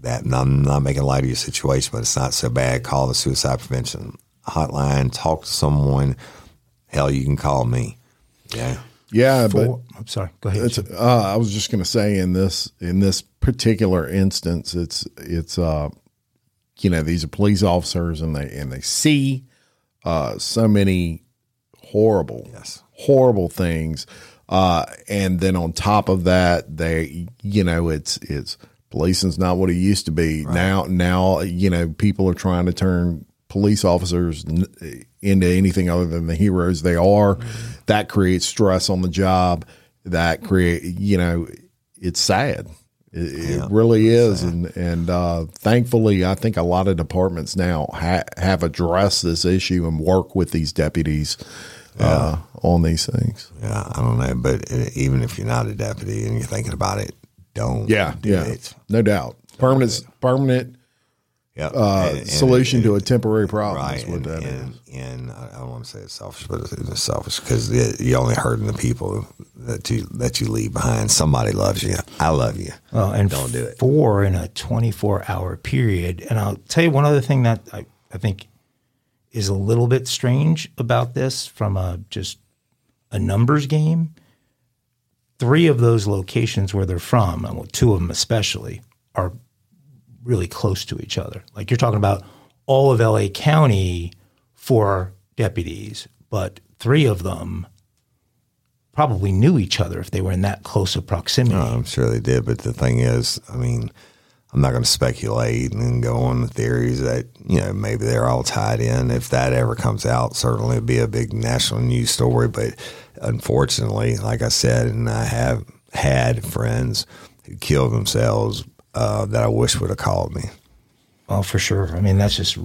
that, and I'm not making light of your situation, but it's not so bad. Call the suicide prevention hotline, talk to someone. Hell, you can call me. Yeah, but I'm sorry. Go ahead. I was just going to say in this particular instance, it's you know, these are police officers and they see so many horrible things. And then on top of that, they, you know, it's policing's not what it used to be. Right. Now, you know, people are trying to turn police officers into anything other than the heroes they are. Mm-hmm. That creates stress on the job. That it's sad. It really is. Sad. And thankfully, I think a lot of departments now have addressed this issue and work with these deputies on these things. Yeah, I don't know. But even if you're not a deputy and you're thinking about it, don't do it. No doubt. Permanent solution to a temporary problem is what that is. And I don't want to say it's selfish, but it's selfish because you're only hurting the people that you leave behind. Somebody loves you. I love you. Well, and don't do it. 4 in a 24-hour period. And I'll tell you one other thing that I think is a little bit strange about this from just a numbers game. 3 of those locations where they're from, and 2 of them especially, are really close to each other. Like you're talking about all of LA County 4 deputies, but 3 of them probably knew each other if they were in that close of proximity. Oh, I'm sure they did. But the thing is, I mean, I'm not going to speculate and go on the theories that, you know, maybe they're all tied in. If that ever comes out, certainly it'd be a big national news story. But unfortunately, like I said, and I have had friends who killed themselves that I wish would have called me. Well, for sure. I mean, that's just,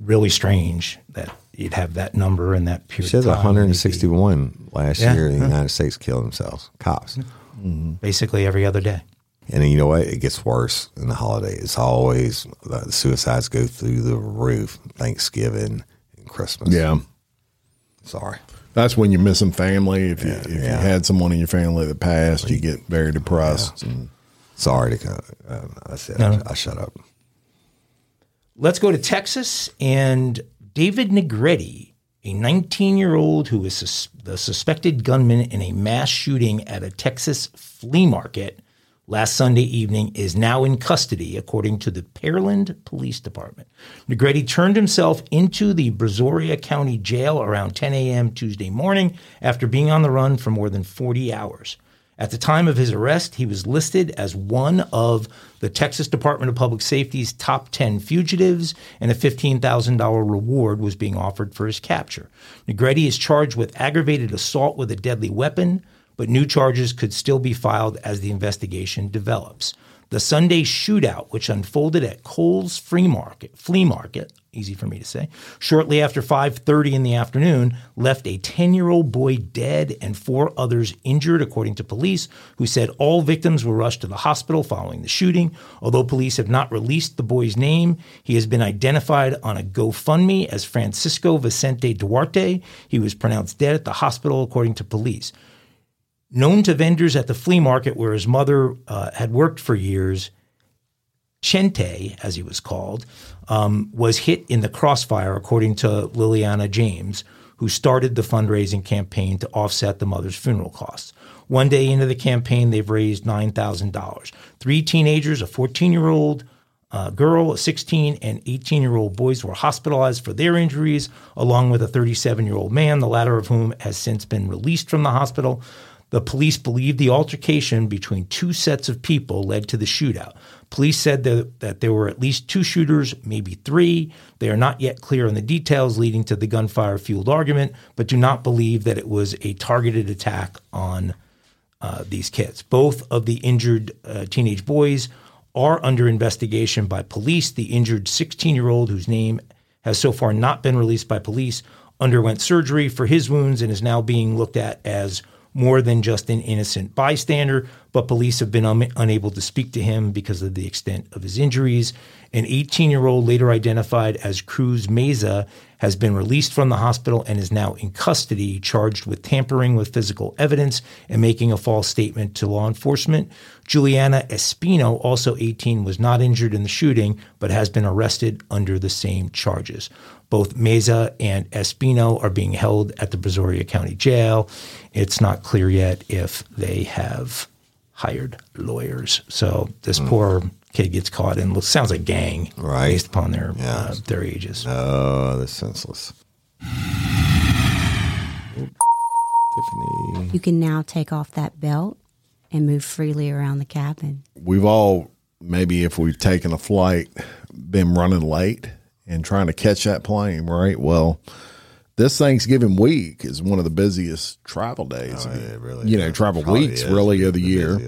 really strange that you'd have that number in that period. It says 161 last year in the United States killed themselves, cops. Mm-hmm. Basically every other day. And you know what? It gets worse in the holiday. It's always the suicides go through the roof, Thanksgiving and Christmas. Yeah. Sorry. That's when you're missing family. If you had someone in your family that passed, you get very depressed. Yeah. And sorry to come. I shut up. Let's go to Texas and David Negretti, a 19-year-old who is the suspected gunman in a mass shooting at a Texas flea market last Sunday evening, is now in custody, according to the Pearland Police Department. Negretti turned himself into the Brazoria County Jail around 10 a.m. Tuesday morning after being on the run for more than 40 hours. At the time of his arrest, he was listed as one of the Texas Department of Public Safety's top 10 fugitives, and a $15,000 reward was being offered for his capture. Negretti is charged with aggravated assault with a deadly weapon, but new charges could still be filed as the investigation develops. The Sunday shootout, which unfolded at Cole's Flea Market, easy for me to say, shortly after 5:30 in the afternoon, left a 10-year-old boy dead and 4 others injured, according to police, who said all victims were rushed to the hospital following the shooting. Although police have not released the boy's name, he has been identified on a GoFundMe as Francisco Vicente Duarte. He was pronounced dead at the hospital, according to police. Known to vendors at the flea market where his mother had worked for years, Chente, as he was called, was hit in the crossfire, according to Liliana James, who started the fundraising campaign to offset the mother's funeral costs. One day into the campaign, they've raised $9,000. 3 teenagers, a 14-year-old girl, a 16- and 18-year-old boys were hospitalized for their injuries, along with a 37-year-old man, the latter of whom has since been released from the hospital. The police believe the altercation between 2 sets of people led to the shootout. Police said that there were at least 2 shooters, maybe 3. They are not yet clear on the details leading to the gunfire-fueled argument, but do not believe that it was a targeted attack on these kids. Both of the injured teenage boys are under investigation by police. The injured 16-year-old, whose name has so far not been released by police, underwent surgery for his wounds and is now being looked at as more than just an innocent bystander, but police have been unable to speak to him because of the extent of his injuries. An 18-year-old later identified as Cruz Meza has been released from the hospital and is now in custody, charged with tampering with physical evidence and making a false statement to law enforcement. Juliana Espino, also 18, was not injured in the shooting, but has been arrested under the same charges. Both Meza and Espino are being held at the Brazoria County Jail. It's not clear yet if they have hired lawyers. So this poor kid gets caught and sounds like gang, right, based upon their ages. Oh, that's senseless. Tiffany. You can now take off that belt and move freely around the cabin. We've all, maybe if we've taken a flight, been running late and trying to catch that plane, right? Well, this Thanksgiving week is one of the busiest travel days. Oh, yeah, really, you know, travel weeks, really, of the year.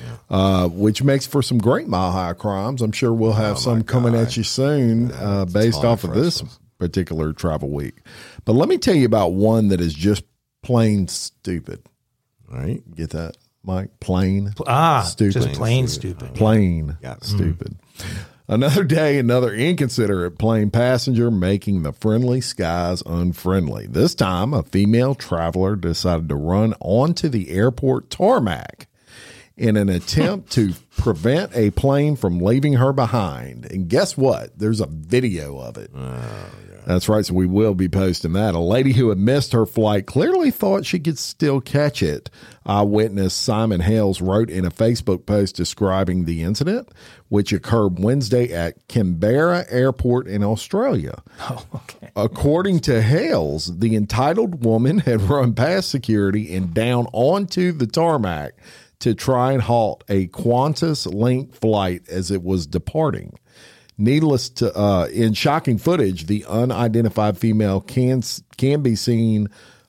Yeah. Which makes for some great Mile High crimes. I'm sure we'll have some coming at you soon, based off of this particular travel week. But let me tell you about one that is just plain stupid. All right. Get that, Mike? Plain stupid. Just plain stupid. Plain stupid. Another day, another inconsiderate plane passenger making the friendly skies unfriendly. This time, a female traveler decided to run onto the airport tarmac in an attempt to prevent a plane from leaving her behind. And guess what? There's a video of it. Oh, yeah. That's right. So we will be posting that. A lady who had missed her flight clearly thought she could still catch it. Eyewitness Simon Hales wrote in a Facebook post describing the incident, which occurred Wednesday at Canberra Airport in Australia. Oh, okay. According to Hales, the entitled woman had run past security and down onto the tarmac to try and halt a Qantas-linked flight as it was departing. Needless to, in shocking footage, the unidentified female can be seen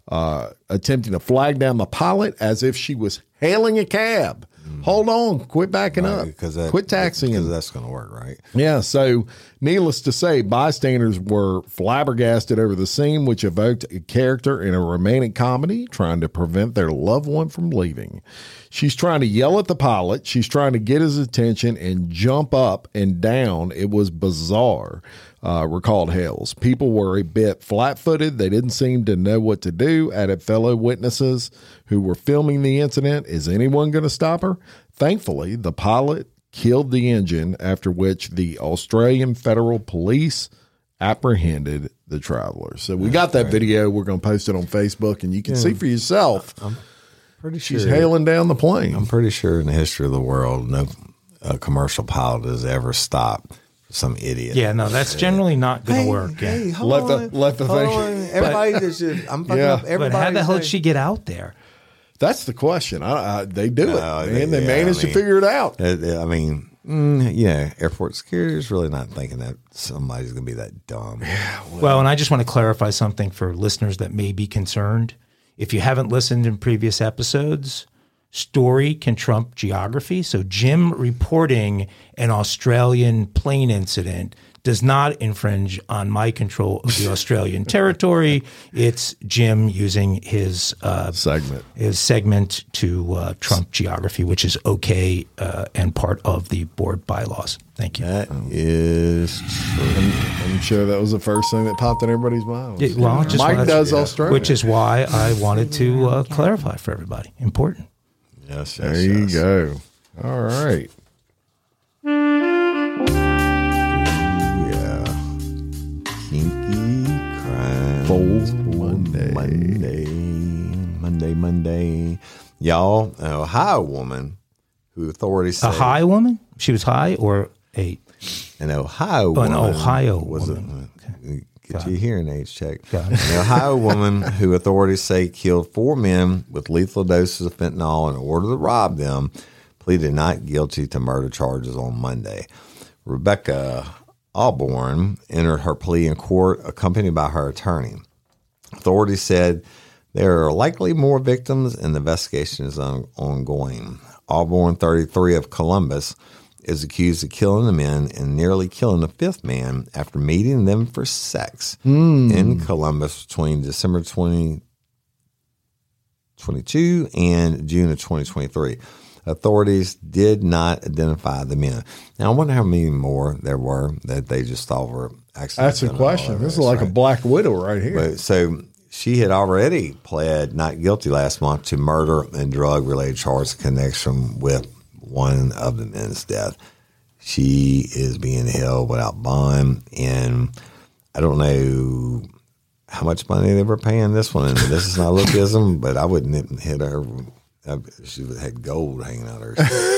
attempting to flag down the pilot as if she was hailing a cab. Mm-hmm. Hold on, quit backing up, quit taxiing. Because that's going to work, right? Yeah, so needless to say, bystanders were flabbergasted over the scene, which evoked a character in a romantic comedy trying to prevent their loved one from leaving. She's trying to yell at the pilot. She's trying to get his attention and jump up and down. It was bizarre, recalled Hales. People were a bit flat-footed. They didn't seem to know what to do, added fellow witnesses who were filming the incident. Is anyone going to stop her? Thankfully, the pilot killed the engine, after which the Australian Federal Police apprehended the traveler. So we got that video. We're going to post it on Facebook, and you can see for yourself. I'm pretty sure she's hailing down the plane. I'm pretty sure in the history of the world, no commercial pilot has ever stopped some idiot. Yeah, no, that's generally not going to work. Hey, hold on. Everybody, I'm fucking up everybody. But how the hell did she get out there? That's the question. They do it, and they manage to figure it out. Airport security is really not thinking that somebody's going to be that dumb. Yeah, well, and I just want to clarify something for listeners that may be concerned. If you haven't listened in previous episodes, story can trump geography. So Jim reporting an Australian plane incident does not infringe on my control of the Australian territory. It's Jim using his segment to trump geography, which is okay and part of the board bylaws. Thank you. That is true. I'm sure that was the first thing that popped in everybody's mind. Mike does Australia. Which is why I wanted to clarify for everybody. Important. Yes, there you go. All right. Monday. Y'all, an Ohio woman who authorities say... A high woman? She was high or a... An Ohio woman. An Ohio woman. Get your hearing aids checked. An Ohio woman who authorities say killed four men with lethal doses of fentanyl in order to rob them pleaded not guilty to murder charges on Monday. Rebecca Alborn entered her plea in court accompanied by her attorney. Authorities said there are likely more victims and the investigation is ongoing. Alborn, 33, of Columbus, is accused of killing the men and nearly killing the fifth man after meeting them for sex in Columbus between December 2022 and June of 2023. Authorities did not identify the men. Now, I wonder how many more there were that they just thought were accidental. That's the question. This is like a Black Widow right here. But, so she had already pled not guilty last month to murder and drug-related charges in connection with one of the men's death. She is being held without bond, and I don't know how much money they were paying this one. And this is not lookism, but I wouldn't hit her. She had gold hanging out of her.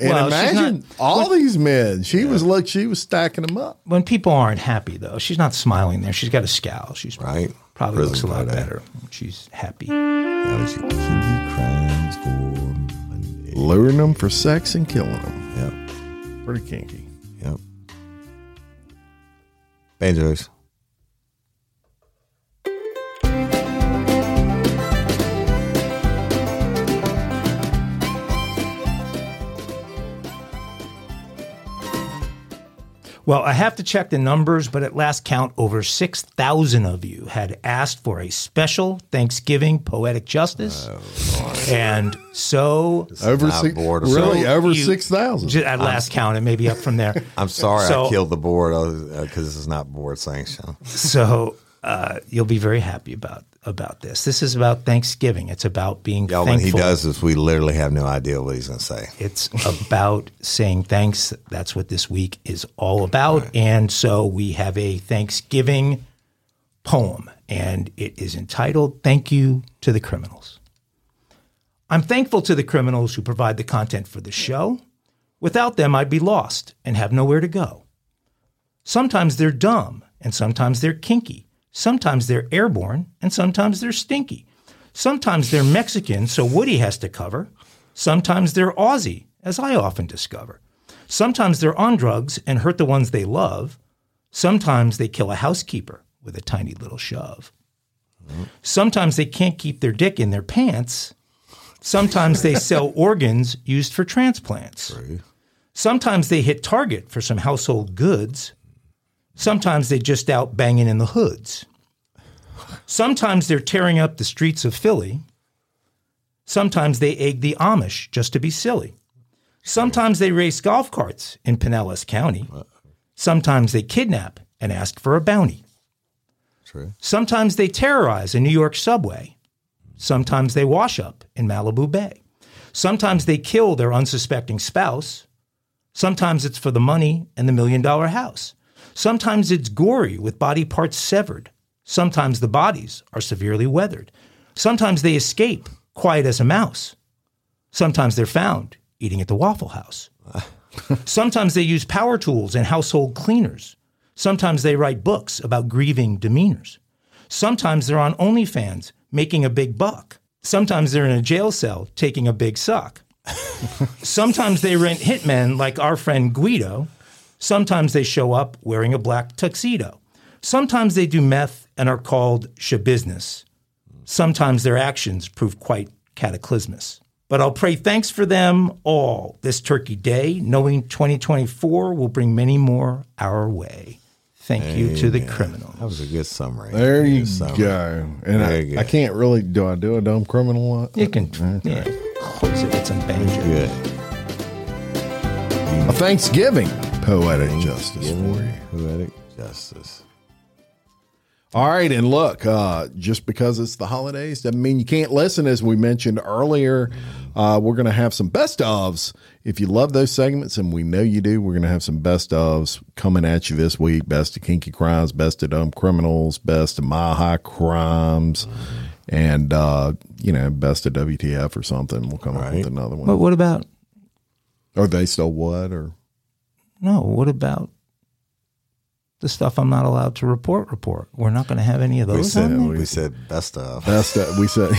And well, imagine these men. She was stacking them up. When people aren't happy, though, she's not smiling there. She's got a scowl. She's right. Probably Prison looks a lot better. She's happy. Luring them for sex and killing them. Yep. Pretty kinky. Yep. Banjos. Well, I have to check the numbers, but at last count, over 6,000 of you had asked for a special Thanksgiving poetic justice. Oh, and so... Over 6,000? At last count, it may be up from there. I'm sorry I killed the board because this is not board sanctioned. So you'll be very happy about this. This is about Thanksgiving. It's about being thankful. When he does this, we literally have no idea what he's going to say. It's about saying thanks. That's what this week is all about. Right. And so we have a Thanksgiving poem, and it is entitled, Thank You to the Criminals. I'm thankful to the criminals who provide the content for the show. Without them, I'd be lost and have nowhere to go. Sometimes they're dumb, and sometimes they're kinky. Sometimes they're airborne, and sometimes they're stinky. Sometimes they're Mexican, so Woody has to cover. Sometimes they're Aussie, as I often discover. Sometimes they're on drugs and hurt the ones they love. Sometimes they kill a housekeeper with a tiny little shove. Sometimes they can't keep their dick in their pants. Sometimes they sell organs used for transplants. Sometimes they hit Target for some household goods. Sometimes they just out banging in the hoods. Sometimes they're tearing up the streets of Philly. Sometimes they egg the Amish just to be silly. Sometimes they race golf carts in Pinellas County. Sometimes they kidnap and ask for a bounty. True. Sometimes they terrorize a New York subway. Sometimes they wash up in Malibu Bay. Sometimes they kill their unsuspecting spouse. Sometimes it's for the money and the $1 million house. Sometimes it's gory with body parts severed. Sometimes the bodies are severely weathered. Sometimes they escape, quiet as a mouse. Sometimes they're found eating at the Waffle House. Sometimes they use power tools and household cleaners. Sometimes they write books about grieving demeanors. Sometimes they're on OnlyFans making a big buck. Sometimes they're in a jail cell taking a big suck. Sometimes they rent hitmen like our friend Guido. Sometimes they show up wearing a black tuxedo. Sometimes they do meth and are called shabusiness. Sometimes their actions prove quite cataclysmic. But I'll pray thanks for them all this Turkey Day, knowing 2024 will bring many more our way. Thank you to the criminals. That was a good summary. There you go. And I can't really, do I do a dumb criminal one? You can. Okay. Yeah, close it. It's a banjo. Good. A Thanksgiving. Poetic justice for you. Poetic justice. All right, and look, just because it's the holidays doesn't mean you can't listen. As we mentioned earlier, we're going to have some best ofs. If you love those segments, and we know you do, we're going to have some best ofs coming at you this week. Best of Kinky Crimes, Best of Dumb Criminals, Best of Mile High Crimes, and Best of WTF or something. We'll come up with another one. But what about? Or they stole what? Or no, what about the stuff I'm not allowed to report? We're not going to have any of those. We said best of. Best of. We said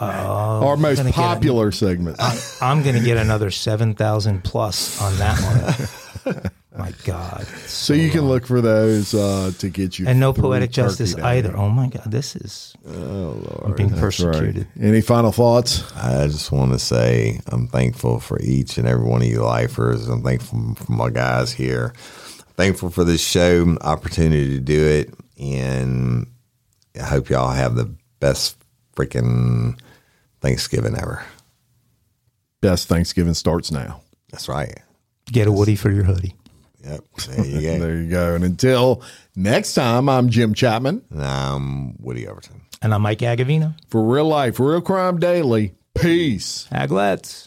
our most popular segment. I'm going to get another 7,000 plus on that one. My God. So you can look for those to get you. And no poetic justice either. Oh, my God. This is Lord, I'm being persecuted. Right. Any final thoughts? I just want to say I'm thankful for each and every one of you lifers. I'm thankful for my guys here. Thankful for this show, opportunity to do it. And I hope y'all have the best freaking Thanksgiving ever. Best Thanksgiving starts now. That's right. Get a Woody for your hoodie. Yep. There you go. And until next time, I'm Jim Chapman. And I'm Woody Overton. And I'm Mike Agovino. For Real Life, Real Crime Daily. Peace. Aglets.